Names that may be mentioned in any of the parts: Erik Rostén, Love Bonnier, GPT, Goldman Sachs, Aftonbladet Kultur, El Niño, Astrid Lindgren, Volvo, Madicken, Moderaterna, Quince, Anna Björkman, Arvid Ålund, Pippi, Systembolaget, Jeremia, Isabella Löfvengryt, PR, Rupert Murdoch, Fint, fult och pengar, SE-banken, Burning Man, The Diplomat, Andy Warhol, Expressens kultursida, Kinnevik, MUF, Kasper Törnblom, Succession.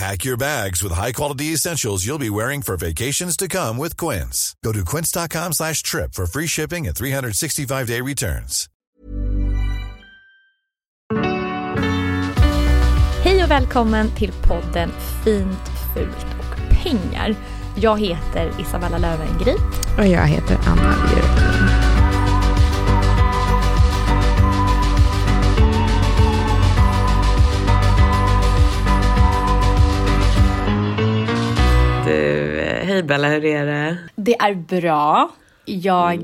Pack your bags with high-quality essentials you'll be wearing for vacations to come with Quince. Go to quince.com/trip for free shipping and 365-day returns. Hej och välkommen till podden Fint, fult och pengar. Jag heter Isabella Löfvengryt. Och jag heter Anna Björkman. Hej Bella, hur är det? Det är bra. Jag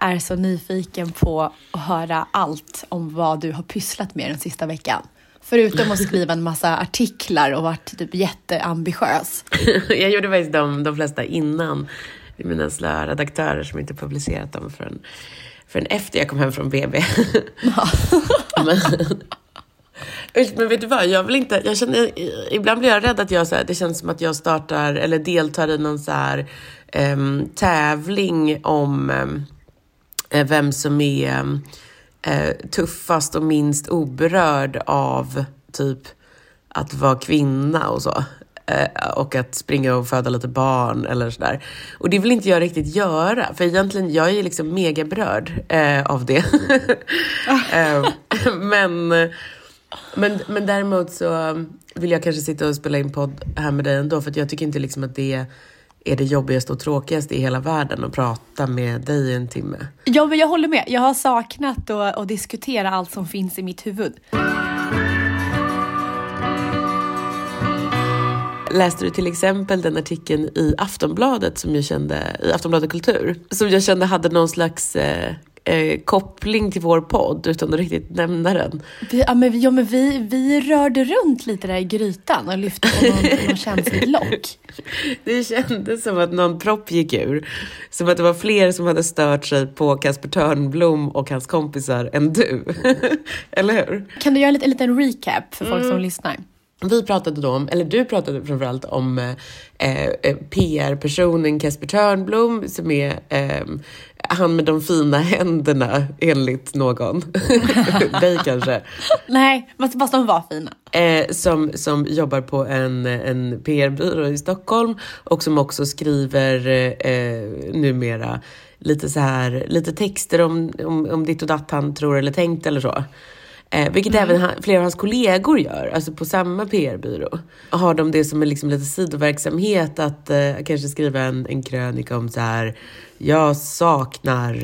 är så nyfiken på att höra allt om vad du har pysslat med den sista veckan. Förutom att skriva en massa artiklar och varit typ jätteambitiös. Jag gjorde faktiskt de flesta innan. Det är mina slöa redaktörer som inte publicerat dem förrän efter jag kom hem från BB. Ja. Men vet du vad, jag känner, ibland blir jag rädd att jag så här, det känns som att jag startar eller deltar i någon så här tävling om vem som är tuffast och minst oberörd av typ att vara kvinna och så. Och att springa och föda lite barn eller sådär. Och det vill inte jag riktigt göra. För egentligen, jag är liksom mega berörd av det. Men däremot så vill jag kanske sitta och spela in podd här med dig ändå. För att jag tycker inte liksom att det är det jobbigaste och tråkigaste i hela världen att prata med dig en timme. Ja, men jag håller med. Jag har saknat att diskutera allt som finns i mitt huvud. Läste du till exempel den artikeln i Aftonbladet som jag kände, i Aftonbladet Kultur, som jag kände hade någon slags koppling till vår podd utan att riktigt nämna den. Vi rörde runt lite där i grytan och lyfte på någon känslig lock. Det kändes som att någon propp gick ur. Som att det var fler som hade stört sig på Kasper Törnblom och hans kompisar än du. Eller hur? Kan du göra en liten recap för folk som lyssnar? Vi pratade då om, eller du pratade framförallt om PR-personen Kasper Törnblom som är han med de fina händerna enligt någon. Dig kanske. Nej, fast de var fina. Som jobbar på en PR-byrå i Stockholm och som också skriver numera lite så här lite texter om ditt och datt han tror eller tänkt eller så. Vilket även flera av hans kollegor gör, alltså på samma PR-byrå. Har de det som är liksom lite sidoverksamhet att kanske skriva en krönika om så här: jag saknar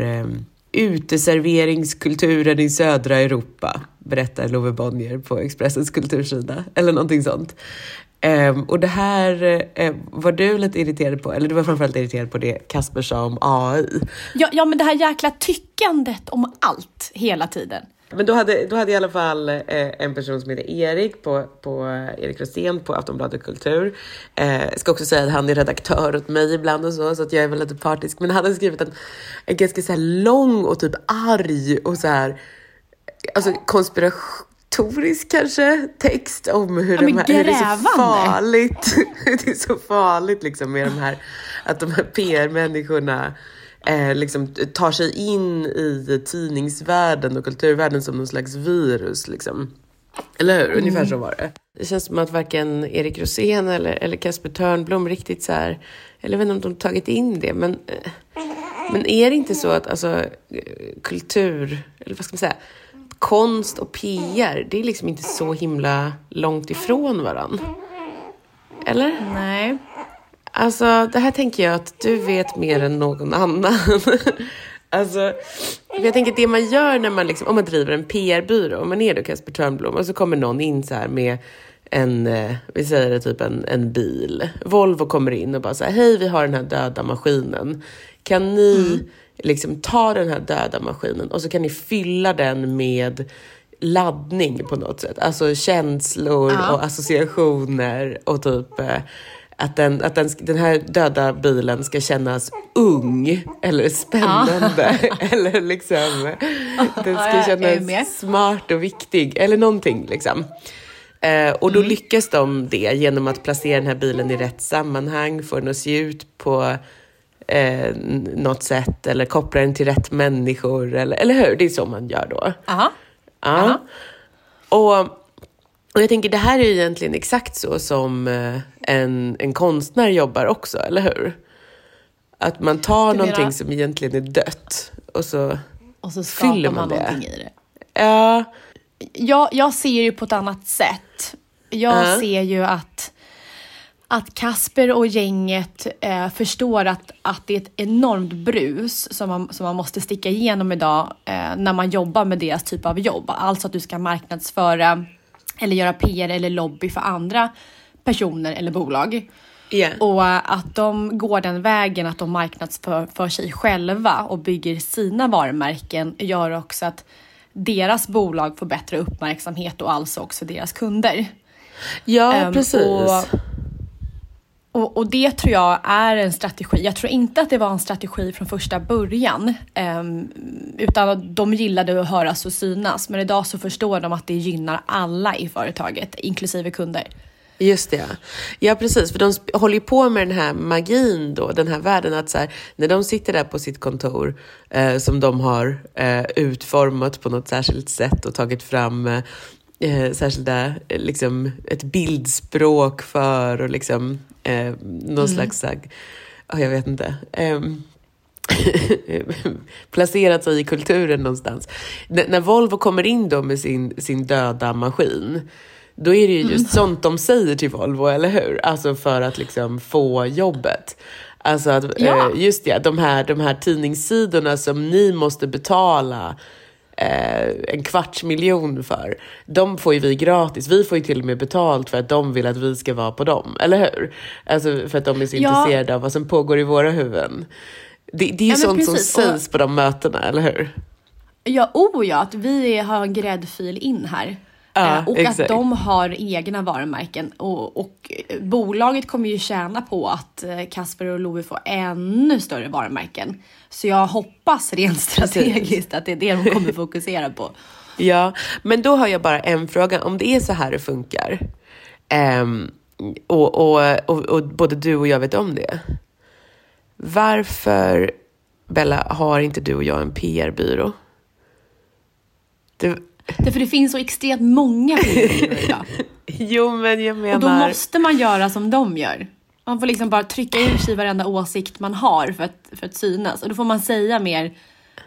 uteserveringskulturen i södra Europa, berättar Love Bonnier på Expressens kultursida, eller någonting sånt. Och det här var du lite irriterad på, eller du var framförallt irriterad på det Kasper sa om AI. Ja, men det här jäkla tyckandet om allt hela tiden. Men då hade i alla fall en person som heter Erik på Erik Rostén på Aftonbladet Kultur. Ska också säga att han är redaktör åt mig ibland och så att jag är väl lite partisk. Men han hade skrivit en ganska så här lång och typ arg och så här, alltså konspiratorisk kanske text om hur hur det är så farligt. Det är så farligt liksom med de här PR-människorna liksom tar sig in i tidningsvärlden och kulturvärlden som någon slags virus liksom. Eller hur? Ungefär så var det. Det känns som att varken Erik Rostén eller Kasper Törnblom riktigt så här, eller vet inte om de tagit in det, men är det inte så att alltså kultur, eller vad ska man säga, konst och PR, det är liksom inte så himla långt ifrån varann. Eller? Nej. Alltså, det här tänker jag att du vet mer än någon annan. Alltså, jag tänker att det man gör när man liksom, om man driver en PR-byrå, om man är då Kasper Törnblom, och så kommer någon in så här med en, vi säger det, typ en bil. Volvo kommer in och bara så här, hej, vi har den här döda maskinen. Kan ni liksom ta den här döda maskinen och så kan ni fylla den med laddning på något sätt. Alltså känslor och associationer och typ... Att den här döda bilen ska kännas ung eller spännande eller liksom den ska kännas smart och viktig eller någonting liksom. Och då lyckas de det genom att placera den här bilen i rätt sammanhang, få den att se ut på något sätt eller koppla den till rätt människor eller hur? Det är så man gör då. Och jag tänker, det här är ju egentligen exakt så som en konstnär jobbar också, eller hur? Att man tar någonting som egentligen är dött och så skapar fyller man någonting i det. Ja. Jag ser ju på ett annat sätt. Jag ser ju att Kasper och gänget förstår att det är ett enormt brus som man måste sticka igenom idag när man jobbar med deras typ av jobb. Alltså att du ska marknadsföra eller göra PR eller lobby för andra personer eller bolag. Yeah. Och att de går den vägen att de marknadsför för sig själva och bygger sina varumärken gör också att deras bolag får bättre uppmärksamhet och alltså också deras kunder. Ja, precis. Och det tror jag är en strategi. Jag tror inte att det var en strategi från första början. Utan de gillade att höras och synas. Men idag så förstår de att det gynnar alla i företaget, inklusive kunder. Just det. Ja, precis. För de håller ju på med den här magin då, den här världen att så här, när de sitter där på sitt kontor som de har utformat på något särskilt sätt och tagit fram särskilda, liksom ett bildspråk för och liksom någon slags jag vet inte placerat sig i kulturen någonstans. När Volvo kommer in då med sin döda maskin, då är det ju just sånt de säger till Volvo, eller hur? Alltså för att liksom få jobbet. Alltså att, just det, de här tidningssidorna som ni måste betala 250,000 för, de får ju vi gratis. Vi får ju till och med betalt för att de vill att vi ska vara på dem, eller hur? Alltså för att de är så intresserade av vad som pågår i våra huvuden. Det är ju sånt som sägs på de mötena, eller hur? Ja, att vi har en gräddfil in här. Och att de har egna varumärken. Och bolaget kommer ju tjäna på att Kasper och Lovi får ännu större varumärken. Så jag hoppas rent strategiskt att det är det de kommer fokusera på. Ja, men då har jag bara en fråga. Om det är så här det funkar, och både du och jag vet om det, varför, Bella, har inte du och jag en PR-byrå? För det finns så extremt många PR-byråer idag. Jo, men jag menar... Och då måste man göra som de gör. Man får liksom bara trycka ur sig varenda åsikt man har för att synas. Och då får man säga mer,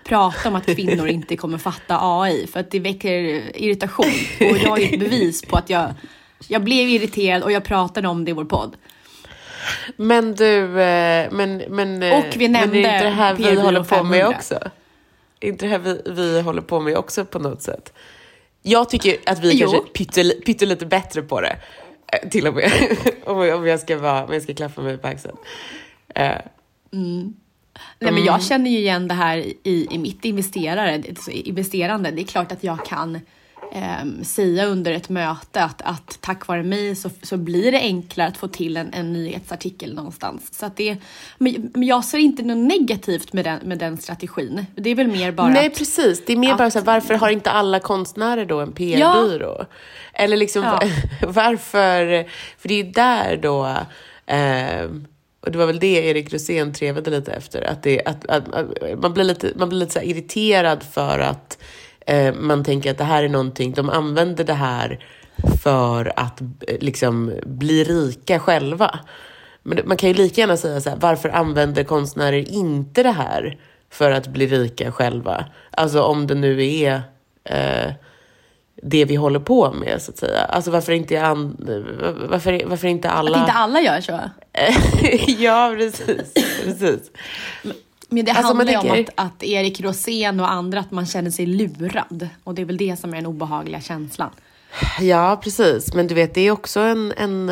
prata om att kvinnor inte kommer fatta AI. För att det väcker irritation. Och jag är ett bevis på att jag blev irriterad och jag pratade om det i vår podd. Men du... och vi nämnde, men det är inte det här vi håller på med också. Inte det här vi håller på med också på något sätt. Jag tycker att vi kanske pyttelite bättre på det. Till och med. om jag ska klaffa mig på axeln. Nej, men jag känner ju igen det här i mitt investerande. Det är klart att jag kan säga under ett möte att tack vare mig så blir det enklare att få till en nyhetsartikel någonstans. Så att men jag ser inte något negativt med den strategin. Det är väl mer bara... Nej, precis. Det är mer bara så här, varför har inte alla konstnärer då en PR-byrå? Ja. Eller liksom, varför... För det är ju där då... Och det var väl det Erik Rostén trevade lite efter. Man blir lite så här irriterad för att man tänker att det här är någonting. De använder det här för att liksom bli rika själva. Men man kan ju lika gärna säga så här, varför använder konstnärer inte det här för att bli rika själva? Alltså om det nu är det vi håller på med, så att säga. Alltså varför inte alla... Att inte alla gör så. Ja, precis. Men det handlar ju om att Erik Rostén och andra, att man känner sig lurad. Och det är väl det som är den obehagliga känslan. Ja, precis. Men du vet, det är också en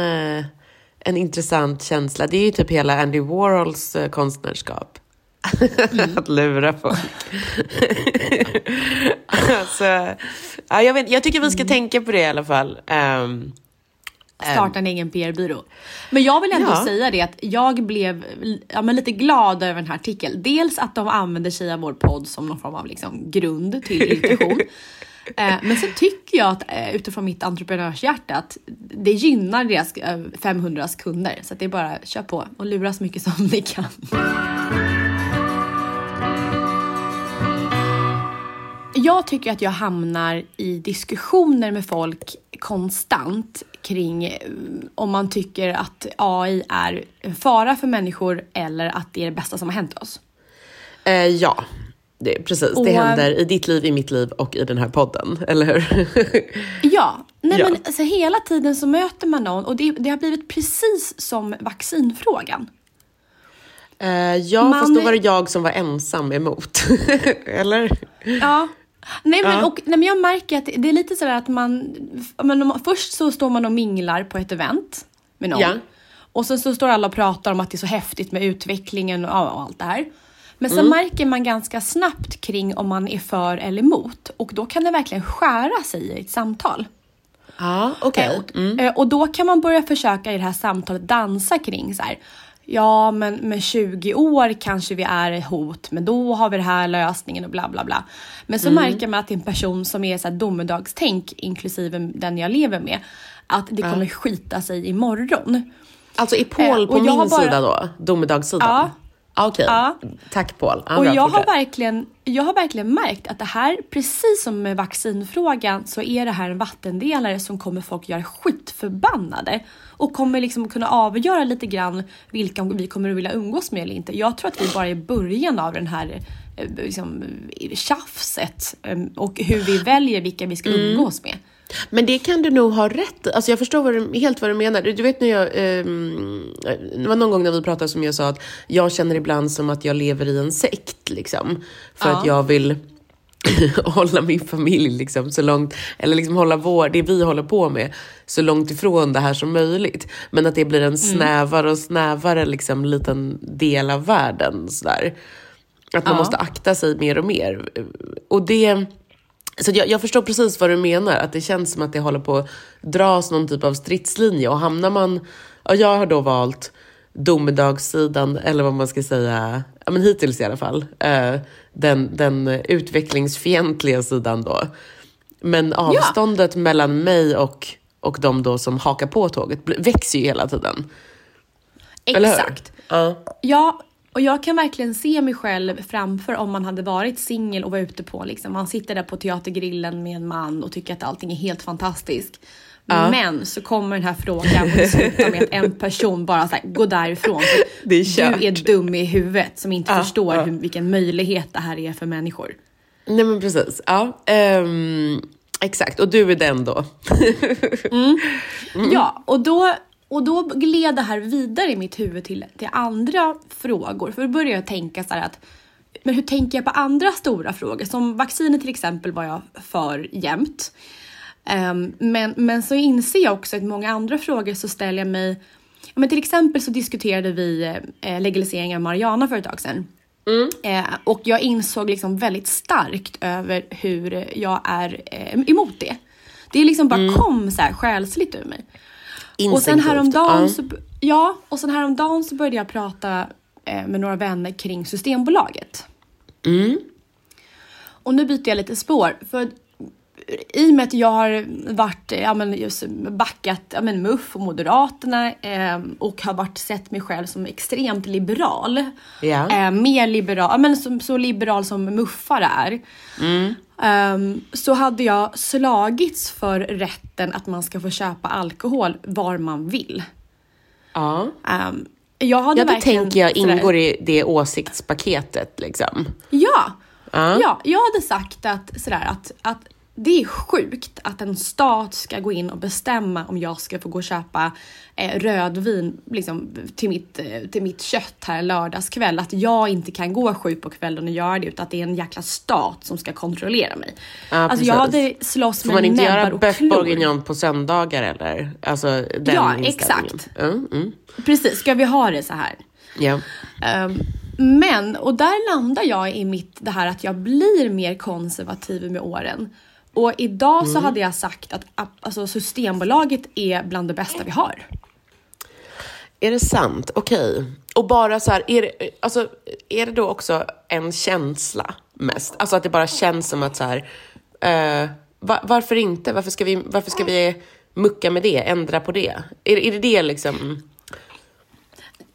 intressant känsla. Det är ju typ hela Andy Warhols konstnärskap. Att lura folk. Alltså, ja, jag tycker vi ska tänka på det i alla fall. Starta en egen PR-byrå. Men jag vill ändå säga det att jag blev lite glad över den här artikeln. Dels att de använder sig av vår podd som någon form av liksom grund till irritation. Men så tycker jag att utifrån mitt entreprenörshjärta att det gynnar deras 500 kunder. Så att det är bara kör på och lura så mycket som ni kan. Jag tycker att jag hamnar i diskussioner med folk konstant kring om man tycker att AI är en fara för människor eller att det är det bästa som har hänt oss. Ja, precis. Och, det händer i ditt liv, i mitt liv och i den här podden, eller hur? Ja, men alltså, hela tiden så möter man någon och det har blivit precis som vaccinfrågan. Fast då var det jag som var ensam emot. Eller? Ja. Men jag märker att det är lite sådär att man först så står man och minglar på ett event med någon. Ja. Och sen så står alla och pratar om att det är så häftigt med utvecklingen och allt det här. Men sen märker man ganska snabbt kring om man är för eller emot. Och då kan det verkligen skära sig i ett samtal. Ja, okej. Och då kan man börja försöka i det här samtalet dansa kring så här. Ja, men med 20 år kanske vi är i hot. Men då har vi det här lösningen och bla bla bla. Men så märker man att det är en person som är så här domedagstänk, inklusive den jag lever med. Att det kommer skita sig imorgon. Alltså är Paul på min sida då? Domedagssidan? Ja. Okej, tack Paul. Och jag har verkligen märkt att det här, precis som med vaccinfrågan, så är det här en vattendelare som kommer folk göra skitförbannade. Och kommer liksom kunna avgöra lite grann vilka vi kommer att vilja umgås med eller inte. Jag tror att vi bara är i början av den här liksom, tjafset och hur vi väljer vilka vi ska umgås med. Men det kan du nog ha rätt. Alltså jag förstår helt vad du menar. Du vet när jag det var någon gång när vi pratade som jag sa att jag känner ibland som att jag lever i en sekt liksom, för att jag vill hålla min familj liksom så långt, eller liksom hålla det vi håller på med så långt ifrån det här som möjligt. Men att det blir en snävare och snävare liksom liten del av världen så där. Att man måste akta sig mer och mer. Och det... Så jag förstår precis vad du menar, att det känns som att det håller på att dras någon typ av stridslinje. Och hamnar man, och jag har då valt domedagssidan, eller vad man ska säga, ja, men hittills i alla fall, den utvecklingsfientliga sidan då. Men avståndet mellan mig och de då som hakar på tåget växer ju hela tiden. Exakt. Ja. Och jag kan verkligen se mig själv framför om man hade varit singel och var ute på. Liksom. Man sitter där på teatergrillen med en man och tycker att allting är helt fantastiskt. Ja. Men så kommer den här frågan och slutar med att en person bara så här, går därifrån. Det är kört. Du är dum i huvudet som inte förstår vilken möjlighet det här är för människor. Nej men precis, exakt. Och du är den då. Ja, och då... Och då gled det här vidare i mitt huvud till andra frågor. För då började jag tänka så här att, men hur tänker jag på andra stora frågor? Som vacciner till exempel var jag för jämt. Men så inser jag också att många andra frågor så ställer jag mig... Men till exempel så diskuterade vi legalisering av marijuana för ett tag sedan. Och jag insåg liksom väldigt starkt över hur jag är emot det. Det är liksom bara kom så här själsligt ur mig. Och sen häromdagen så började jag prata med några vänner kring Systembolaget. Och nu byter jag lite spår. För i och med att jag har varit, backat MUF och Moderaterna och har varit sett mig själv som extremt liberal. Yeah. Mer liberal, så liberal som MUFar är. Mm. Så hade jag slagits för rätten att man ska få köpa alkohol var man vill. Ja. Det tänker jag ingår i det åsiktspaketet liksom. Ja. Ja, jag hade sagt att det är sjukt att en stat ska gå in och bestämma om jag ska få gå och köpa rödvin liksom, till mitt kött här lördagskväll. Att jag inte kan gå 7 på kvällen och göra det, utan att det är en jäkla stat som ska kontrollera mig. Ja, alltså, jag hade slåss med näbbar och klor. Får man inte göra böfborgignon på söndagar eller? Alltså, den ja, exakt. Mm. Precis, ska vi ha det så här? Ja. Men, och där landar jag i det här att jag blir mer konservativ med åren. Och idag så hade jag sagt att Systembolaget är bland det bästa vi har. Är det sant? Okej. Och bara så här, är det då också en känsla mest? Alltså att det bara känns som att så här, varför inte? Varför ska vi mucka med det? Ändra på det? Är det liksom...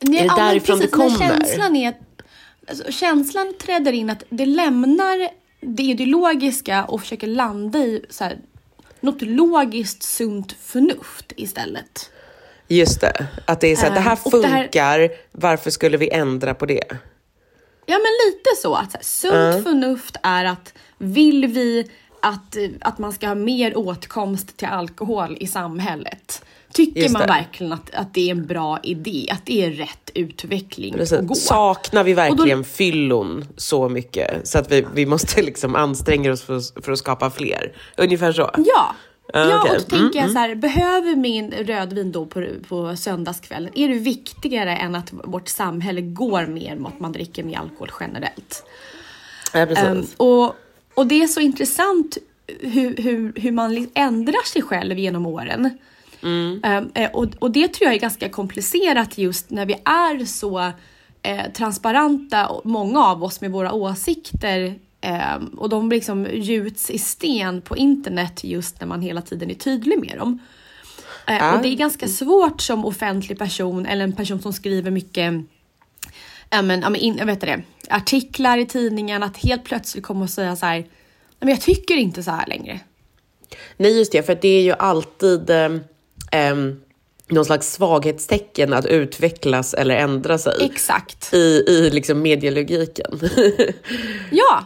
Nej, är det därifrån det kommer? Känslan träder in att det lämnar det ideologiska och försöker landa i så här, något logiskt sunt förnuft istället. Just det, att det är så här, det här funkar, varför skulle vi ändra på det? Ja, men lite så att så här, sunt förnuft är att vill vi att man ska ha mer åtkomst till alkohol i samhället. Tycker man verkligen att det är en bra idé? Att det är rätt utveckling att gå? Saknar vi verkligen fyllon så mycket? Så att vi måste liksom anstränga oss för att skapa fler? Ungefär så? Ja, okay. Och då tänker jag så här, behöver min rödvin då på söndagskvällen? Är det viktigare än att vårt samhälle går mer mot man dricker mer alkohol generellt? Ja, precis. Och det är så intressant hur man ändrar sig själv genom åren. Mm. Och det tror jag är ganska komplicerat just när vi är så transparenta, många av oss med våra åsikter, och de liksom gjuts i sten på internet just när man hela tiden är tydlig med dem. Och det är ganska svårt som offentlig person eller en person som skriver mycket artiklar i tidningen att helt plötsligt komma och säga så här: men jag tycker inte så här längre. Nej, just det, för det är ju alltid... någon slags svaghetstecken att utvecklas eller ändra sig. Exakt. I liksom medielogiken. Ja,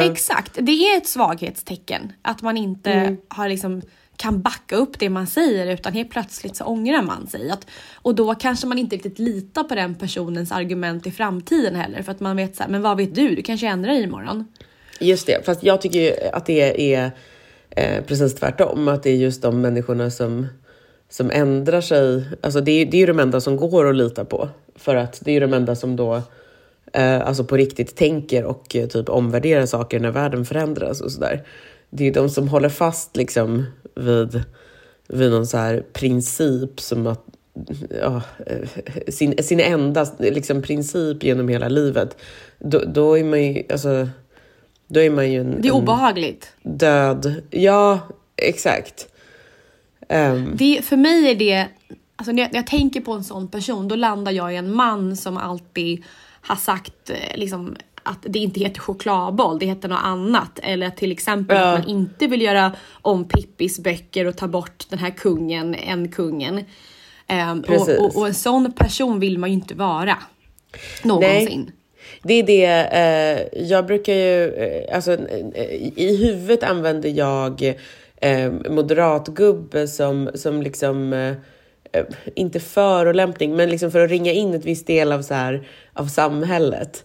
exakt. Det är ett svaghetstecken. Att man inte har liksom, kan backa upp det man säger, utan helt plötsligt så ångrar man sig. Och då kanske man inte riktigt litar på den personens argument i framtiden heller. För att man vet så här, men vad vet du? Du kanske ändrar dig imorgon. Just det, fast jag tycker ju att det är precis tvärtom. Att det är just de människorna som ändrar sig, alltså det är ju de enda som går att lita på, för att det är ju de enda som då på riktigt tänker och typ omvärderar saker när världen förändras och sådär. Det är ju de som håller fast liksom vid någon så här princip som att sin enda liksom princip genom hela livet, då är man ju en, det är obehagligt. Död. Ja, exakt. Det, för mig är det, alltså när jag tänker på en sån person, då landar jag i en man som alltid har sagt liksom, att det inte heter chokladboll, det heter något annat. Eller till exempel att man inte vill göra om Pippis böcker och ta bort den här kungen, och en sån person vill man ju inte vara någonsin. Nej. Det är det jag brukar ju, i huvudet använder jag moderatgubbe som liksom inte förolämpning, men liksom för att ringa in ett visst del av så här av samhället.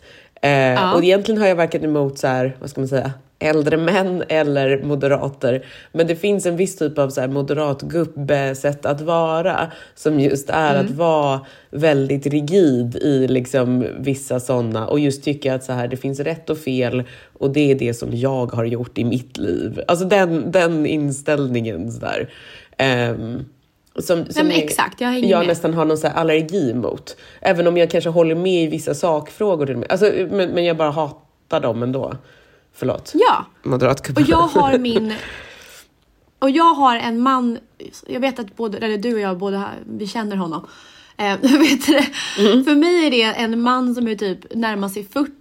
Och egentligen har jag varken emot så här, vad ska man säga, äldre män eller moderater, men det finns en viss typ av så här moderatgubbe sätt att vara som just är att vara väldigt rigid i liksom vissa sådana, och just tycka att så här, det finns rätt och fel och det är det som jag har gjort i mitt liv. Alltså den inställningen så där. Som exakt, jag nästan har någon så här allergi mot, även om jag kanske håller med i vissa sakfrågor, alltså, men jag bara hatar dem ändå. Förlåt. Ja. Moderatgubbar. Och jag har min Och jag har en man, jag vet att både, eller du och jag båda, vi känner honom. Vet du, för mig är det en man som är typ närmar sig 40.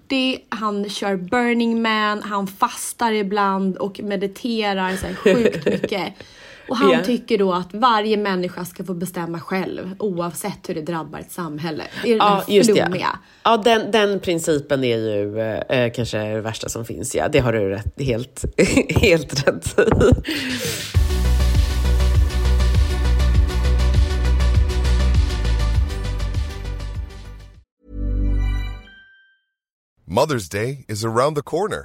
Han kör Burning Man, han fastar ibland och mediterar så här sjukt mycket. Och han tycker då att varje människa ska få bestämma själv, oavsett hur det drabbar ett samhälle. Det är den här flummiga. Ja, den principen är ju kanske det värsta som finns. Ja, det har du rätt, helt rätt. Mother's Day is around the corner.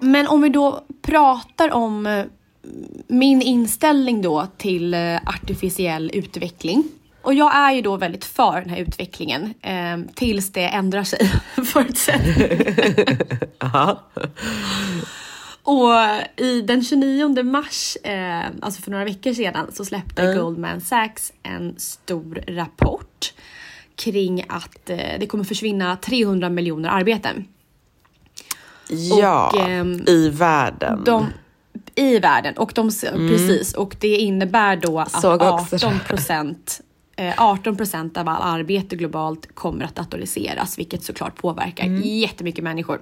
Men om vi då pratar om min inställning då till artificiell utveckling. Och jag är ju då väldigt för den här utvecklingen tills det ändrar sig förutsättningarna. Aha. Och i den 29 mars, alltså för några veckor sedan, så släppte Goldman Sachs en stor rapport kring att det kommer försvinna 300 miljoner arbeten. Ja, och, i världen. I världen, och de, precis. Och det innebär då att 18% av all arbete globalt kommer att datoriseras, vilket såklart påverkar jättemycket människor.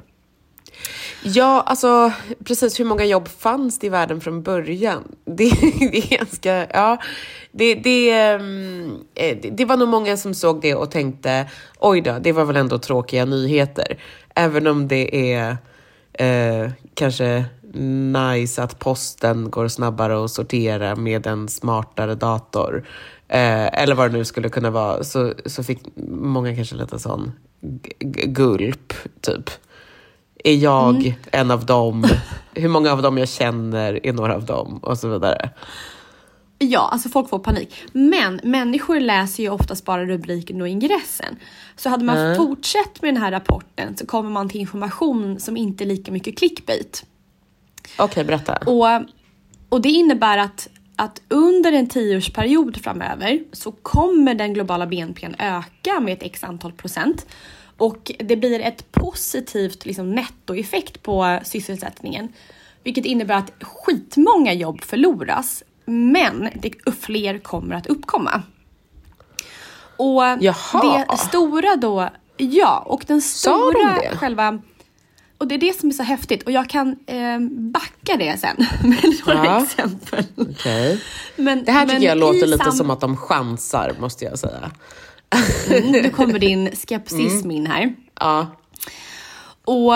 Ja, alltså precis, hur många jobb fanns det i världen från början? Det är ganska, ja, det var nog många som såg det och tänkte, oj då, det var väl ändå tråkiga nyheter. Även om det är kanske nice att posten går snabbare att sortera med en smartare dator. Eller vad det nu skulle kunna vara. Så fick många kanske lite sån gulp, typ. Är jag en av dem? Hur många av dem jag känner är några av dem? Och så vidare. Ja, alltså folk får panik. Men människor läser ju oftast bara rubriken och ingressen. Så hade man fortsatt med den här rapporten så kommer man till information som inte är lika mycket clickbait. Okej, berätta. Och det innebär att under en 10-årsperiod framöver så kommer den globala BNP:n öka med ett x antal procent. Och det blir ett positivt liksom, nettoeffekt på sysselsättningen. Vilket innebär att skitmånga jobb förloras. Men fler kommer att uppkomma. Och det stora då... Ja, och den stora själva... Och det är det som är så häftigt. Och jag kan backa det sen med några exempel. Okay. Det här tycker jag låter lite som att de chansar, måste jag säga. Nu kommer din skepsism in här. Ja. Och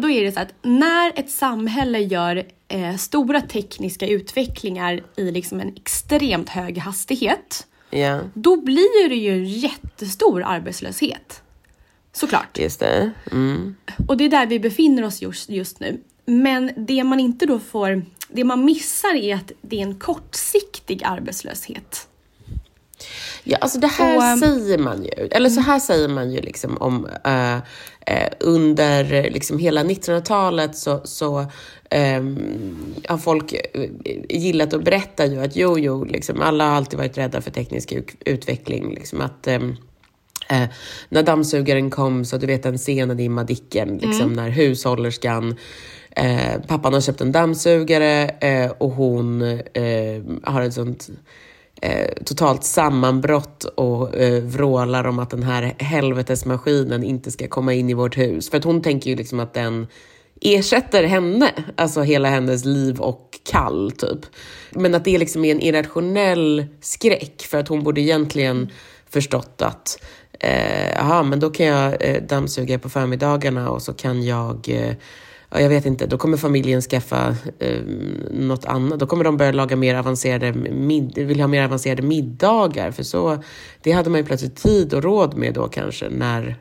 då är det så att när ett samhälle gör stora tekniska utvecklingar i liksom en extremt hög hastighet, då blir det ju en jättestor arbetslöshet. Såklart. Just det. Mm. Och det är där vi befinner oss just nu. Men det man inte då får, det man missar är att det är en kortsiktig arbetslöshet. Ja, alltså det här säger man ju. Eller så här säger man ju liksom om under liksom hela 1900-talet så har folk gillat att berätta ju att liksom, alla har alltid varit rädda för teknisk utveckling. Liksom att... när dammsugaren kom så du vet en scen i Madicken liksom, när hushållerskan pappan har köpt en dammsugare och hon har ett sånt totalt sammanbrott och vrålar om att den här helvetesmaskinen inte ska komma in i vårt hus, för att hon tänker ju liksom att den ersätter henne, alltså hela hennes liv och kall typ, men att det liksom är en irrationell skräck, för att hon borde egentligen förstått att men då kan jag dammsuga på förmiddagarna och så kan jag jag vet inte, då kommer familjen skaffa något annat, då kommer de börja laga mer avancerade vill ha mer avancerade middagar, för så det hade man ju plötsligt tid och råd med då kanske när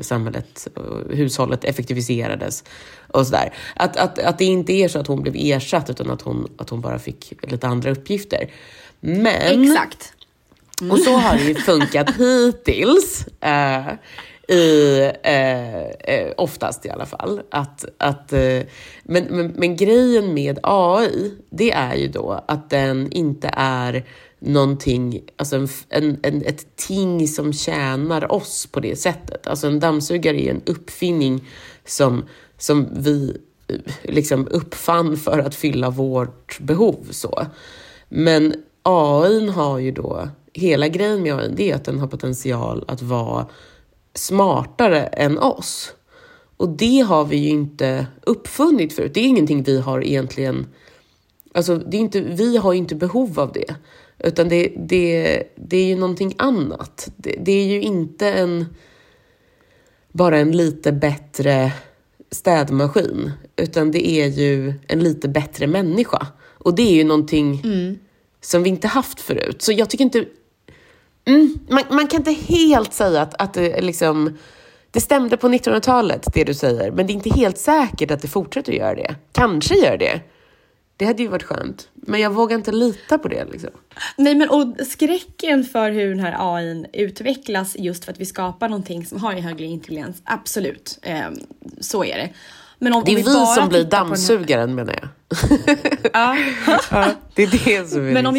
samhället och hushållet effektiviserades och sådär, att det inte är så att hon blev ersatt, utan att hon bara fick lite andra uppgifter. Men exakt. Och så har det ju funkat hittills, oftast i alla fall. Men grejen med AI, det är ju då att den inte är någonting, alltså ett ting som tjänar oss på det sättet. Alltså en dammsugare är en uppfinning som vi liksom uppfann för att fylla vårt behov så. Men AI har ju då, hela grejen med AI, det är att den har potential att vara smartare än oss. Och det har vi ju inte uppfunnit förut. Det är ingenting vi har egentligen, alltså det är inte, vi har inte behov av det. Utan det är ju någonting annat. Det är ju inte bara en lite bättre städmaskin. Utan det är ju en lite bättre människa. Och det är ju någonting... som vi inte haft förut. Så jag tycker inte... Man kan inte helt säga att det, liksom, det stämde på 1900-talet, det du säger. Men det är inte helt säkert att det fortsätter att göra det. Kanske gör det. Det hade ju varit skönt. Men jag vågar inte lita på det. Liksom. Nej, men och skräcken för hur den här AI utvecklas just för att vi skapar någonting som har en högre intelligens. Absolut. Så är det. Men det är vi som blir dammsugaren här... menar jag. Ja. Ja, det är det som är men om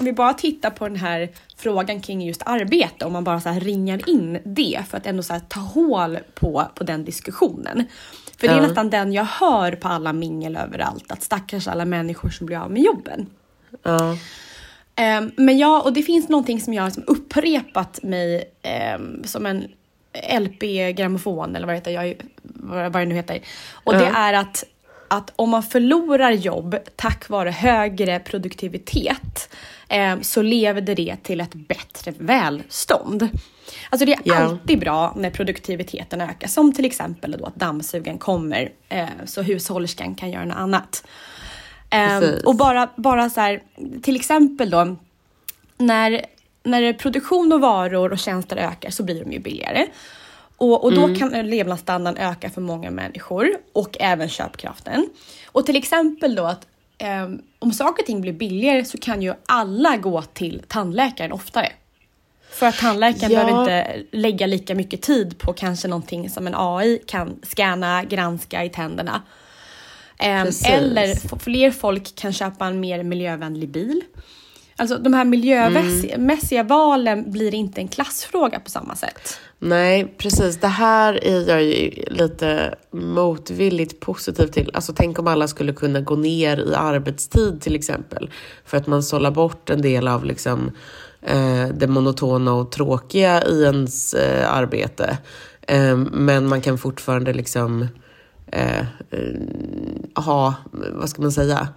vi bara tittar på den här frågan kring just arbete, om man bara så här ringar in det för att ändå så här ta hål på den diskussionen. För det är nästan den jag hör på alla mingel överallt, att stackars alla människor som blir av med jobben. Ja. Men jag, och det finns någonting som jag har liksom upprepat mig som en LP-grammofon eller vad heter jag, vad det nu heter. Och det är att om man förlorar jobb tack vare högre produktivitet så leder det till ett bättre välstånd. Alltså det är alltid bra när produktiviteten ökar. Som till exempel då att dammsugan kommer så hushållerskan kan göra något annat. Och bara så här, till exempel då när produktion av varor och tjänster ökar så blir de ju billigare. Och då kan levnadsstandarden öka för många människor och även köpkraften. Och till exempel då att om saker och ting blir billigare så kan ju alla gå till tandläkaren oftare. För att tandläkaren behöver inte lägga lika mycket tid på kanske någonting som en AI kan scanna, granska i tänderna. Eller fler folk kan köpa en mer miljövänlig bil. Alltså de här miljömässiga valen blir inte en klassfråga på samma sätt. Nej, precis. Det här är jag ju lite motvilligt positiv till. Alltså tänk om alla skulle kunna gå ner i arbetstid till exempel. För att man sållar bort en del av liksom, det monotona och tråkiga i ens arbete. Men man kan fortfarande liksom ha, vad ska man säga...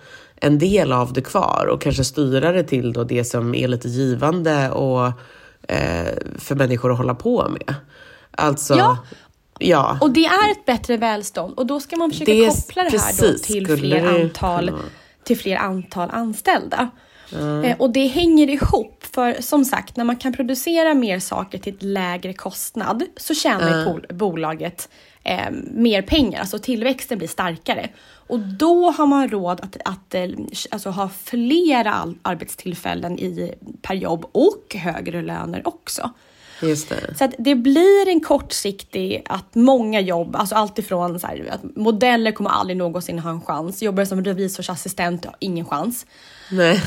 en del av det kvar och kanske styra det till då det som är lite givande och för människor att hålla på med. Alltså, ja, och det är ett bättre välstånd och då ska man försöka koppla det här då till fler antal anställda. Och det hänger ihop, för som sagt, när man kan producera mer saker till ett lägre kostnad så tjänar bolaget mer pengar, alltså tillväxten blir starkare. Och då har man råd att ha flera arbetstillfällen per jobb och högre löner också. Just det. Så att det blir en kortsiktig att många jobb, alltså alltifrån så här, att modeller kommer aldrig någonsin ha en chans. Jobbar som revisorsassistent, ingen chans. Nej.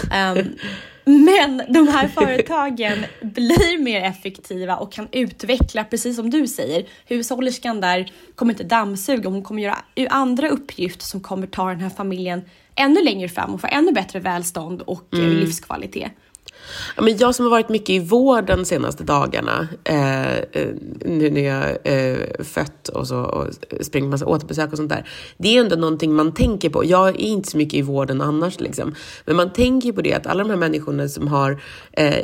Men de här företagen blir mer effektiva och kan utveckla, precis som du säger. Hushållerskan där kommer inte dammsuga, hon kommer göra andra uppgifter som kommer ta den här familjen ännu längre fram och få ännu bättre välstånd och livskvalitet. Ja, men jag som har varit mycket i vården de senaste dagarna, nu när jag fött och så och springer massa återbesök och sånt där. Det är ändå någonting man tänker på. Jag är inte så mycket i vården annars liksom. Men man tänker på det att alla de här människorna som har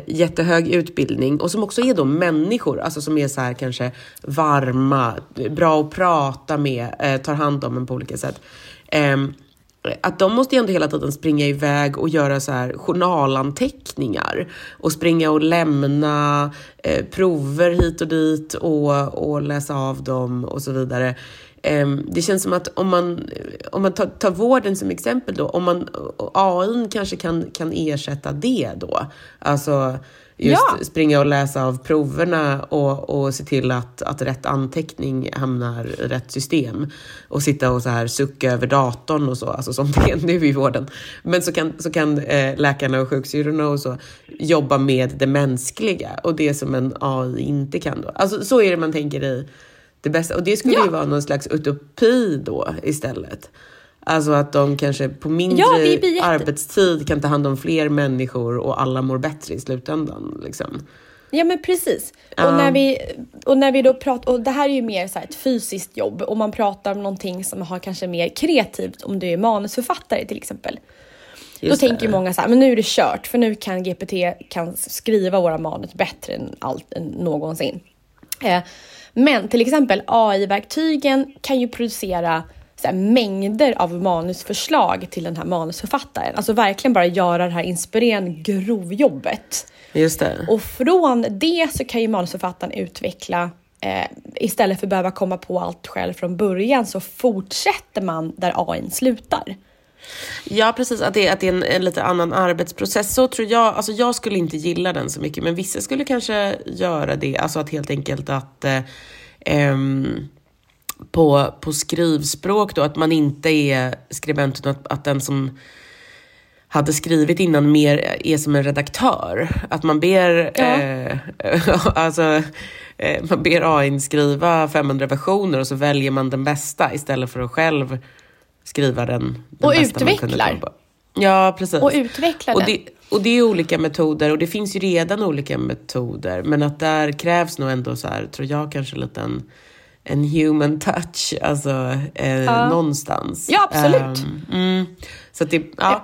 jättehög utbildning och som också är då människor, alltså som är så här kanske varma, bra att prata med, tar hand om en på olika sätt. Att de måste ju ändå hela tiden springa iväg och göra så här journalanteckningar och springa och lämna prover hit och dit och läsa av dem och så vidare. Det känns som att om man tar vården som exempel då, om man AI kanske kan ersätta det då. Alltså just springa och läsa av proverna och se till att rätt anteckning hamnar i rätt system. Och sitta och så här sucka över datorn och så, alltså som det är nu i vården. Men så kan läkarna och sjuksyrorna och så jobba med det mänskliga och det som en AI inte kan då. Alltså så är det man tänker i det bästa. Och det skulle ju vara någon slags utopi då istället. Alltså att de kanske på mindre arbetstid kan ta hand om fler människor och alla mår bättre i slutändan liksom. Ja men precis. Och när vi då pratar, och det här är ju mer så här ett fysiskt jobb, och man pratar om någonting som har kanske mer kreativt, om du är manusförfattare till exempel. Just då det. Tänker många så här, men nu är det kört, för nu kan GPT skriva våra manus bättre än någonsin. Men till exempel AI-verktygen kan ju producera så här mängder av manusförslag till den här manusförfattaren. Alltså verkligen bara göra det här inspirerande grovjobbet. Just det. Och från det så kan ju manusförfattaren utveckla, istället för att behöva komma på allt själv från början, så fortsätter man där AI slutar. Ja, precis. Att det är en lite annan arbetsprocess. Så tror jag, alltså jag skulle inte gilla den så mycket, men vissa skulle kanske göra det. Alltså att helt enkelt att på skrivspråk då, att man inte är skribent, utan att den som hade skrivit innan mer är som en redaktör. Att man ber man ber AI skriva 500 versioner och så väljer man den bästa istället för att själv skriva den och bästa man kunde komma på. Ja, precis. Och utveckla den. Och det är olika metoder, och det finns ju redan olika metoder, men att där krävs nog ändå så här, tror jag, kanske lite en human touch, alltså någonstans. Ja, absolut. Så att det, ja.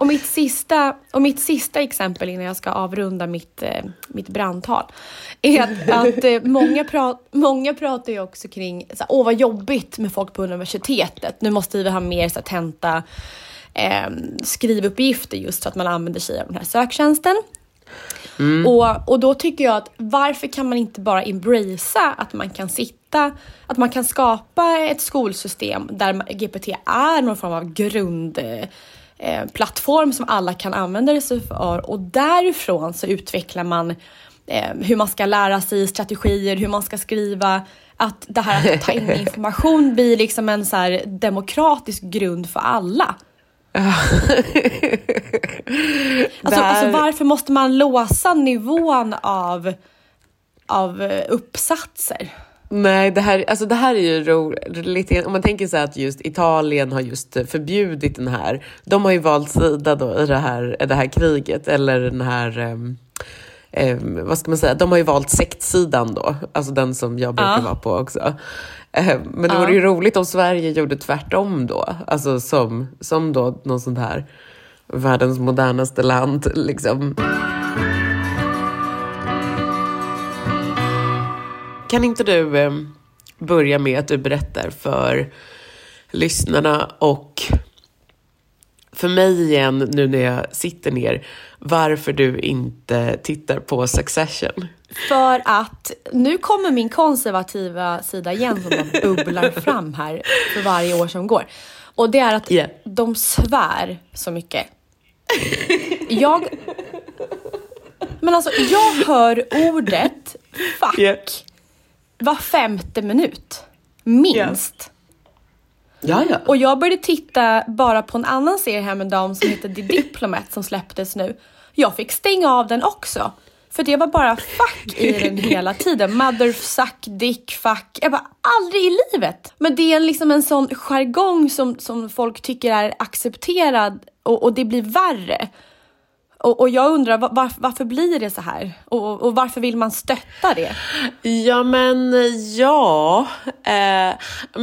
Och mitt sista exempel innan jag ska avrunda mitt brandtal är att många pratar ju också kring så här, vad jobbigt med folk på universitetet. Nu måste vi ha mer så här, tenta skrivuppgifter, just så att man använder sig av den här söktjänsten. Mm. Och då tycker jag att varför kan man inte bara embracea att man kan skapa ett skolsystem där GPT är någon form av grundplattform som alla kan använda sig för, och därifrån så utvecklar man hur man ska lära sig strategier, hur man ska skriva, att det här att ta in information blir liksom en så här demokratisk grund för alla. alltså varför måste man låsa nivån av uppsatser? Nej, det här är ju roligt. Om man tänker sig att just Italien har just förbjudit den här. De har ju valt sida då i det här kriget, eller den här vad ska man säga? De har ju valt sektsidan då, alltså den som jag brukar vara på också. Men det vore ju roligt om Sverige gjorde tvärtom då, alltså som då någon sån här världens modernaste land liksom. Kan inte du börja med att du berättar för lyssnarna och för mig igen nu när jag sitter ner varför du inte tittar på Succession? För att nu kommer min konservativa sida igen som bubblar fram här för varje år som går. Och det är att de svär så mycket. Men alltså, jag hör ordet fuck var femte minut. Minst. Ja. Och jag började titta bara på en annan serie här med dam som heter The Diplomat som släpptes nu. Jag fick stänga av den också. För det var bara fuck i den hela tiden. Mother, suck, dick, fuck. Jag bara, aldrig i livet. Men det är liksom en sån jargong som folk tycker är accepterad. Och det blir värre. Och jag undrar, varför blir det så här? Och varför vill man stötta det? Men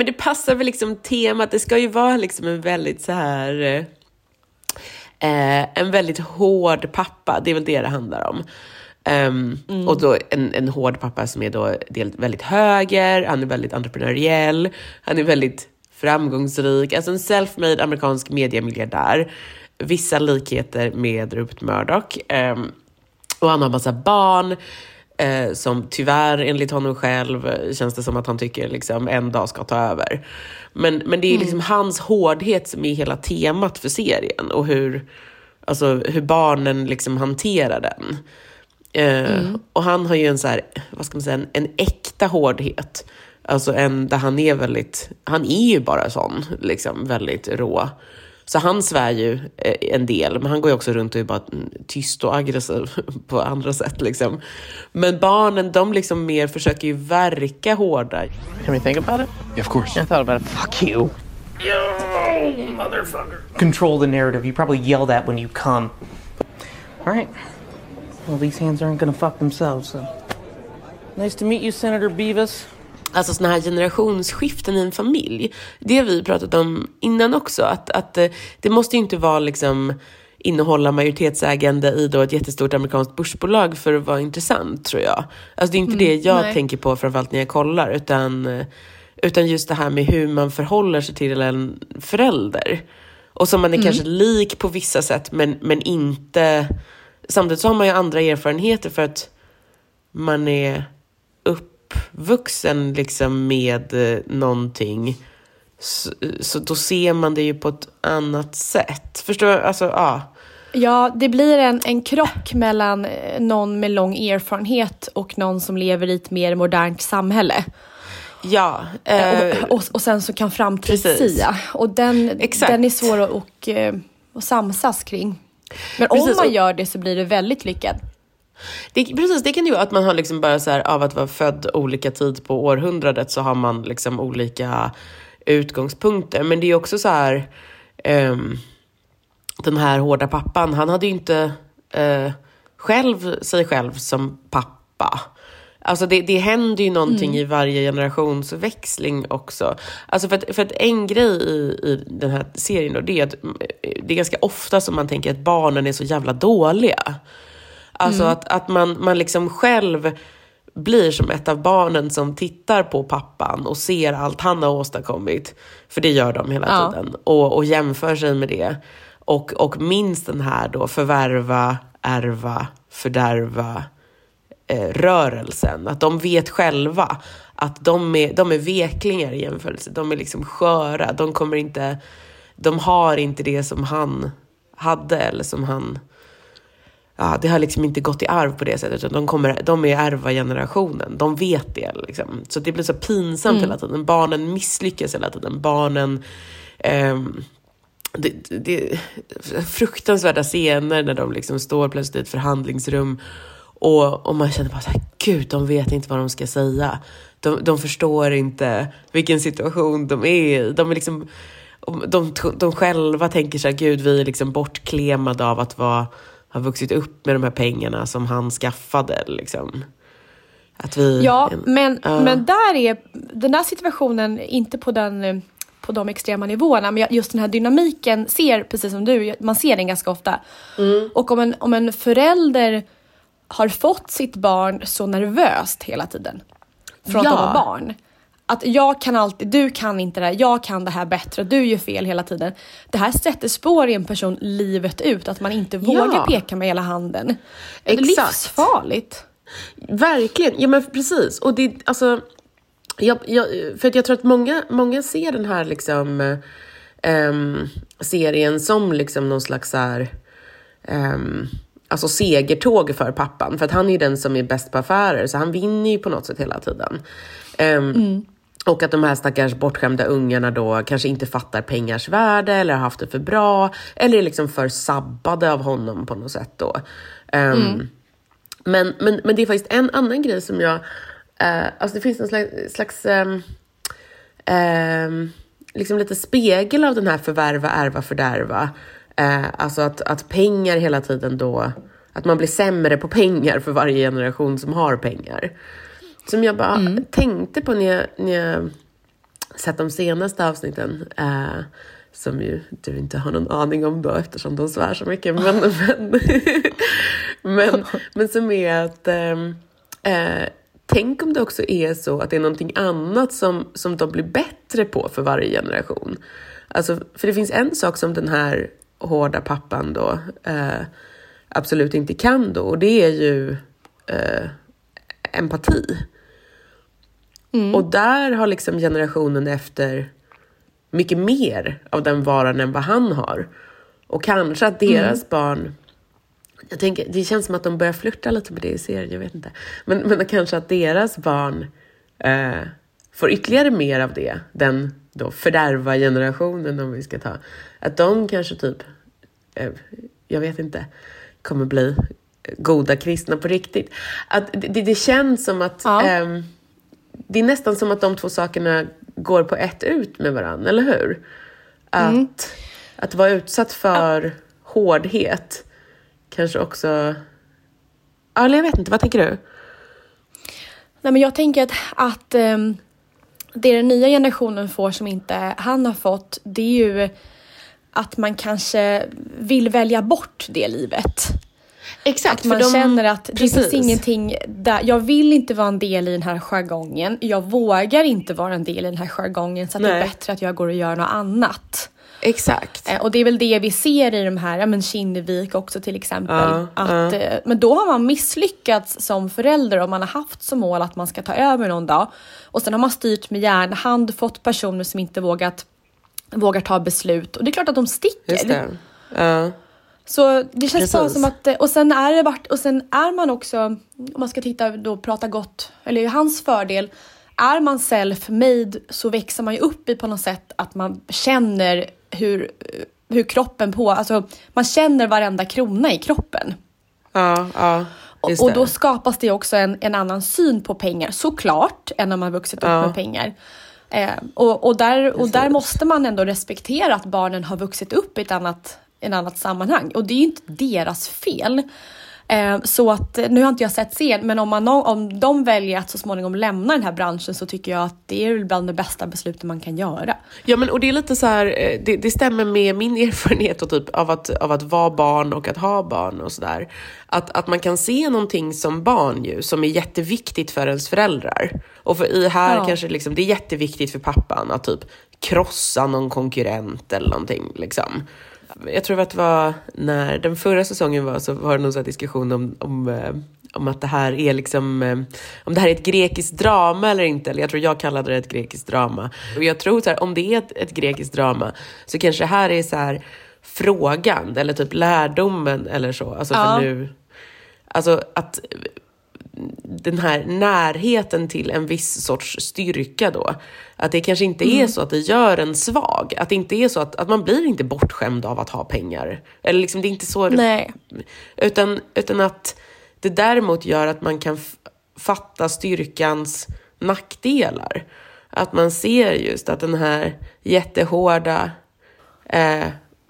det passar väl liksom temat. Det ska ju vara liksom en väldigt så här... en väldigt hård pappa. Det är väl det handlar om. Och då en hård pappa som är då väldigt höger. Han är väldigt entreprenöriell. Han är väldigt framgångsrik. Alltså en self-made amerikansk mediemiljardär. Vissa likheter med Rupert Murdoch. Och han har en massa barn. Som tyvärr enligt honom själv känns det som att han tycker liksom en dag ska ta över. Men det är liksom hans hårdhet som är hela temat för serien. Och hur barnen liksom hanterar den. Och han har ju en så här, vad ska man säga, en äkta hårdhet. Alltså där han är väldigt, han är ju bara sån liksom väldigt rå. Så han svär ju en del. Men han går ju också runt och är bara tyst och aggressiv på andra sätt. Liksom. Men barnen, de liksom mer försöker ju verka hårda. Can we think about it? Yeah, of course. I thought about it. Fuck you. Yo, motherfucker. Control the narrative. You probably yell that when you come. All right. Well, these hands aren't gonna fuck themselves. So. Nice to meet you, Senator Beavis. Alltså såna här generationsskiften i en familj. Det vi pratat om innan också. Att det måste ju inte vara liksom innehålla majoritetsägande i då ett jättestort amerikanskt börsbolag för att vara intressant, tror jag. Alltså det är inte det jag tänker på framförallt när jag kollar. Utan just det här med hur man förhåller sig till en förälder. Och som man är kanske lik på vissa sätt men inte... Samtidigt så har man ju andra erfarenheter för att man är vuxen liksom med någonting, så då ser man det ju på ett annat sätt. Förstår du? Alltså, ja, det blir en krock mellan någon med lång erfarenhet och någon som lever i ett mer modernt samhälle. Ja. Och sen så kan framtidsia. Och den är svår att samsas kring. Men precis, om man gör det så blir det väldigt lyckad. Det kan ju vara att man har liksom bara så här, av att vara född olika tid på århundradet så har man liksom olika utgångspunkter. Men det är också så här, den här hårda pappan, han hade ju inte sig själv som pappa. Alltså det händer ju någonting i varje generationsväxling också. Alltså för att en grej i den här serien då, det är att det är ganska ofta som man tänker att barnen är så jävla dåliga. Alltså att man liksom själv blir som ett av barnen som tittar på pappan och ser allt han har åstadkommit. För det gör de hela tiden. Och jämför sig med det. Och minns den här då förvärva, ärva, fördärva rörelsen. Att de vet själva att de är veklingar i jämförelse. De är liksom sköra. De har inte det som han hade eller som han... Ja, det har liksom inte gått i arv på det sättet. Utan de är ärva-generationen. De vet det liksom. Så det blir så pinsamt hela tiden. Barnen misslyckas hela tiden. Barnen... det fruktansvärda scener när de liksom står plötsligt i ett förhandlingsrum. Och man känner bara så här, gud, de vet inte vad de ska säga. De förstår inte vilken situation de är i. De är liksom... De själva tänker så här, gud, vi är liksom bortklemade av att vara... har vuxit upp med de här pengarna som han skaffade liksom. Att vi men där är den där situationen inte på de extrema nivåerna, men just den här dynamiken ser precis som du, man ser den ganska ofta. Och om en förälder har fått sitt barn så nervöst hela tiden från att de var barn. Att jag kan alltid, du kan inte det här, jag kan det här bättre, du gör fel hela tiden. Det här sätter spår i en person livet ut, att man inte vågar peka med hela handen. Det är livsfarligt. Verkligen, ja men precis. Och det, alltså, jag tror att många ser den här liksom serien som liksom någon slags så här, alltså segertåg för pappan. För att han är ju den som är bäst på affärer, så han vinner ju på något sätt hela tiden. Och att de här stackars bortskämda ungarna då kanske inte fattar pengars värde eller har haft det för bra. Eller är liksom för sabbade av honom på något sätt då. Men det är faktiskt en annan grej som jag... alltså det finns en slags liksom lite spegel av den här förvärva, ärva, fördärva. Alltså att pengar hela tiden då... Att man blir sämre på pengar för varje generation som har pengar. Som jag bara tänkte på när jag sett de senaste avsnitten. Som ju du inte har någon aning om då, eftersom de svär så mycket. Men som är att... tänk om det också är så att det är någonting annat som de blir bättre på för varje generation. Alltså, för det finns en sak som den här hårda pappan då absolut inte kan då. Och det är ju empati. Och där har liksom generationen efter mycket mer av den varan än vad han har. Och kanske att deras barn... Jag tänker, det känns som att de börjar flirta lite med det i serien, jag vet inte. Men kanske att deras barn får ytterligare mer av det. Den då fördärva generationen, om vi ska ta. Att de kanske typ, jag vet inte, kommer bli goda kristna på riktigt. Att det känns som att, det är nästan som att de två sakerna går på ett ut med varandra, eller hur? Att vara utsatt för hårdhet... Kanske också... Ja, jag vet inte. Vad tänker du? Nej, men jag tänker att det den nya generationen får som inte han har fått, det är ju att man kanske vill välja bort det livet. Exakt. Att man känner att det finns ingenting där. Jag vill inte vara en del i den här jargongen. Jag vågar inte vara en del i den här jargongen. Så att det är bättre att jag går och gör något annat. Exakt. Och det är väl det vi ser i de här, men Kinnevik också till exempel. Men då har man misslyckats som förälder om man har haft som mål att man ska ta över någon dag. Och sen har man styrt med järnhand, fått personer som inte vågar ta beslut. Och det är klart att de sticker. Just det. Så det känns bara som att... Och sen är man också, om man ska titta då, prata gott, eller hans fördel... Är man self-made så växer man ju upp i på något sätt att man känner hur kroppen på... Alltså man känner varenda krona i kroppen. Och då skapas det också en annan syn på pengar, såklart, än om man vuxit upp med pengar. Och där måste man ändå respektera att barnen har vuxit upp i ett annat sammanhang. Och det är ju inte deras fel. Så att, nu har inte jag sett serien, men om de väljer att så småningom lämna den här branschen, så tycker jag att det är bland det bästa besluten man kan göra. Ja, men och det är lite så här, det stämmer med min erfarenhet och typ av att vara barn och att ha barn och sådär. Att man kan se någonting som barn ju, som är jätteviktigt för ens föräldrar. Och för kanske liksom, det är jätteviktigt för pappan att typ krossa någon konkurrent eller någonting liksom. Jag tror att det var när den förra säsongen var, så var det någon sån här diskussion om att det här är liksom, om det här är ett grekiskt drama eller inte. Eller jag tror jag kallade det ett grekiskt drama. Och jag tror så här, om det är ett grekiskt drama, så kanske det här är så här frågan eller typ lärdomen eller så. Alltså för nu, alltså att den här närheten till en viss sorts styrka då, att det kanske inte är så att det gör en svag, att det inte är så att man blir inte bortskämd av att ha pengar, eller liksom det är inte så. Nej. Utan att det däremot gör att man kan fatta styrkans nackdelar, att man ser just att den här jättehårda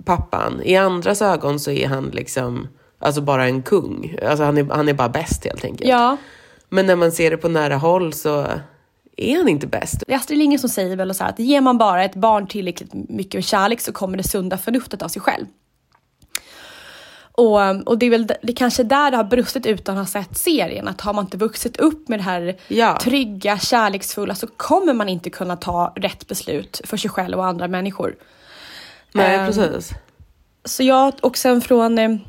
pappan, i andras ögon så är han liksom alltså bara en kung. Alltså han är bara bäst helt enkelt. Ja. Men när man ser det på nära håll så är han inte bäst. Det är Astrid Lindgren som säger väl så här, att ger man bara ett barn tillräckligt mycket kärlek så kommer det sunda förnuftet av sig själv. Och det är väl det kanske där det har brustit utan att ha sett serien. Att har man inte vuxit upp med det här trygga, kärleksfulla, så kommer man inte kunna ta rätt beslut för sig själv och andra människor. Nej, precis. Så jag, och sen från...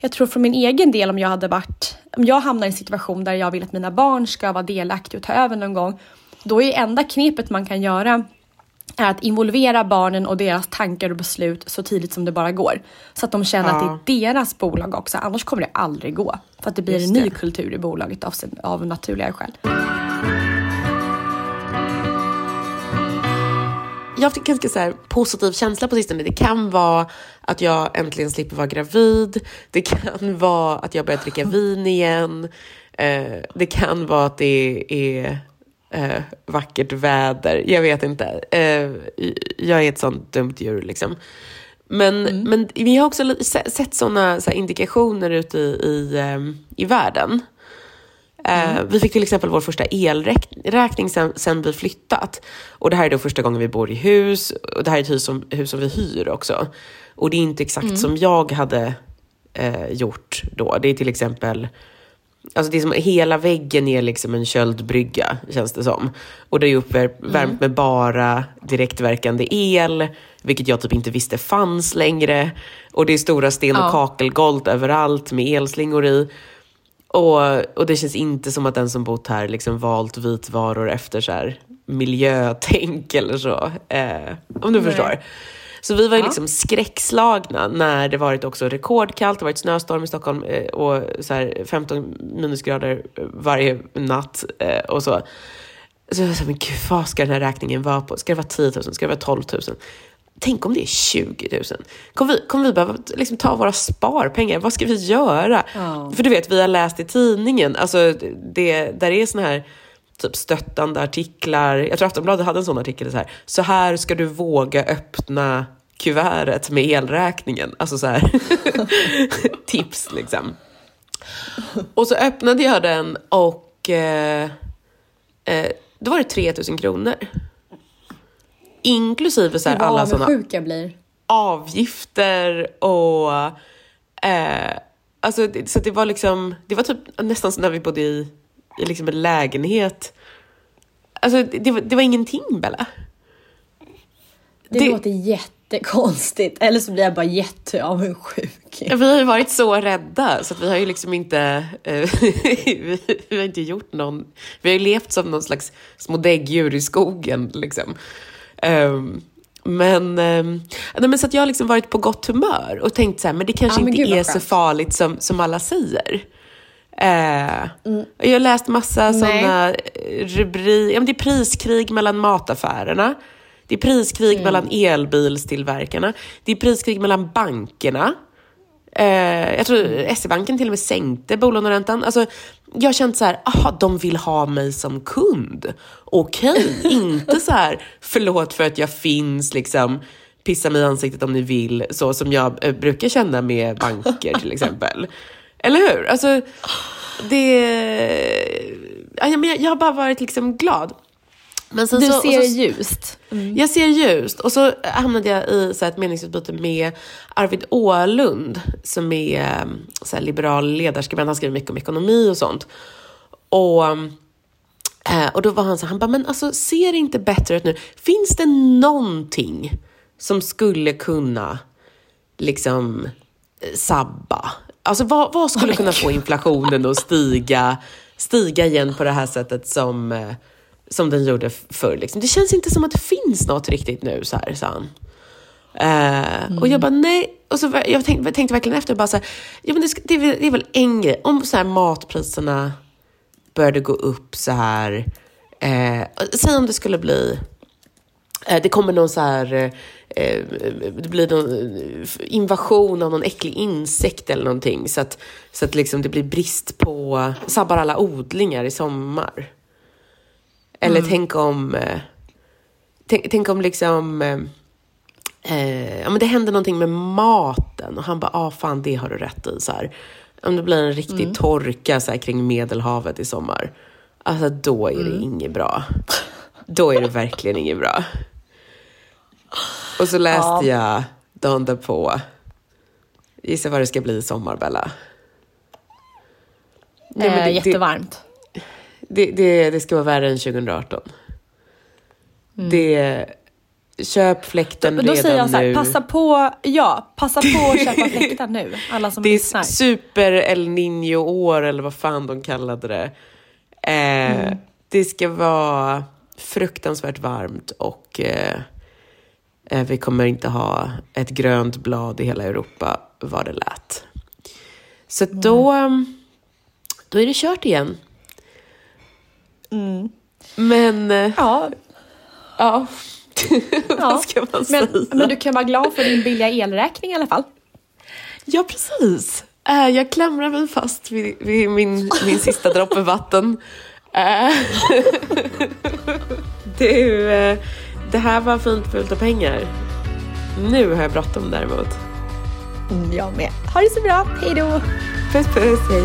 Jag tror för min egen del, om jag hamnar i en situation där jag vill att mina barn ska vara delaktiga och ta över någon gång, då är enda knepet man kan göra är att involvera barnen och deras tankar och beslut så tidigt som det bara går. Så att de känner att det är deras bolag också. Annars kommer det aldrig gå. För att det blir en ny kultur i bolaget av naturliga skäl. Jag fick ganska så här positiv känsla på sistone. Det kan vara att jag äntligen slipper vara gravid. Det kan vara att jag börjar dricka vin igen. Det kan vara att det är vackert väder. Jag vet inte. Jag är ett sånt dumt djur liksom. Men vi har också sett såna så här indikationer ute i världen. Vi fick till exempel vår första elräkning sen vi flyttat. Och det här är då första gången vi bor i hus. Och det här är ett hus som vi hyr också. Och det är inte exakt som jag hade gjort då. Det är till exempel... Alltså det är som hela väggen är liksom en köldbrygga, känns det som. Och det är uppvärmt med bara direktverkande el, vilket jag typ inte visste fanns längre. Och det är stora sten- och kakelgolv överallt med elslingor i. Och det känns inte som att den som bott här liksom valt vitvaror efter så här miljötänk eller så. Om du förstår. Så vi var ju liksom skräckslagna när det varit också rekordkallt. Det har varit snöstorm i Stockholm och så här 15 minusgrader varje natt och så. Så jag sa, men gud, vad ska den här räkningen vara på? Ska det vara 10 000? Ska det vara 12 000? Tänk om det är 20 000. Kommer vi behöva liksom ta våra sparpengar? Vad ska vi göra? För du vet, vi har läst i tidningen. Alltså, där är såna här... typ stöttande artiklar. Jag tror Aftonbladet hade en sån artikel så här ska du våga öppna kuvertet med elräkningen. Alltså så här tips liksom. Och så öppnade jag den och då var det 3000 kronor. Inklusive så här alla såna avgifter och alltså så det var liksom typ nästan som när vi bodde i liksom en lägenhet. Alltså det var ingenting, Bella. Det låter jättekonstigt. Eller så blir jag bara jätteavundsjuk. Ja, vi har ju varit så rädda. Så att vi har ju liksom inte... vi har inte gjort någon... Vi har ju levt som någon slags små däggdjur i skogen. Liksom. Men så att jag har liksom varit på gott humör. Och tänkt så här, men det kanske inte är så farligt som alla säger. Jag har läst massa sådana rubriker. Ja, det är priskrig mellan mataffärerna. Det är priskrig mellan elbilstillverkarna. Det är priskrig mellan bankerna. Jag tror SE-banken till och med sänkte bolåneräntan. Alltså, jag känt så här, de vill ha mig som kund. Okej, inte så här, förlåt för att jag finns liksom. Pissa mig i ansiktet om ni vill. Så som jag brukar känna med banker till exempel. Eller hur? Alltså, jag har bara varit liksom glad. Men sen ser ljust. Jag ser ljust. Och så hamnade jag i så här, ett meningsutbyte med Arvid Ålund, som är så här, liberal ledarskribent. Han skriver mycket om ekonomi och sånt. Och då var han så här, han bara, men alltså, ser det inte bättre ut nu? Finns det någonting som skulle kunna liksom sabba? Alltså vad skulle kunna få inflationen att stiga igen på det här sättet som den gjorde förr? Liksom. Det känns inte som att det finns något riktigt nu, så här, sa han. Och jag bara, nej. Och så, jag tänkte verkligen efter och bara så här, ja, men det är väl en grej. Om så här matpriserna började gå upp så här. Säg om det skulle bli... Det kommer någon så här... Det blir någon invasion av någon äcklig insekt eller någonting. Så att liksom det blir brist på... Sabbar alla odlingar i sommar. Eller tänk om liksom... Ja, men det händer någonting med maten. Och han bara, fan, det har du rätt i. Så här. Om det blir en riktig torka så här, kring Medelhavet i sommar. Alltså, då är det inget bra. Då är det verkligen inget bra. Och så läste jag dagen därpå. Gissa vad det ska bli i sommar, Bella. Nej, men det är jättevarmt. Det ska vara värre än 2018. Köp fläkten redan nu. Då säger jag så här, passa på att köpa fläkten nu. Alla som lyssnar. Det är super El Niño år eller vad fan de kallade det. Det ska vara fruktansvärt varmt och Vi kommer inte ha ett grönt blad i hela Europa, vad det lät. Så då är det kört igen. Mm. Men... Ja. Vad ska man säga? Men du kan vara glad för din billiga elräkning i alla fall. Ja, precis. Jag klämrar mig fast vid min sista droppe vatten. Du, det här var fint, fult och pengar. Nu har jag bråttom däremot. Jag med. Ha det så bra. Hej då. Puss, puss. Hej.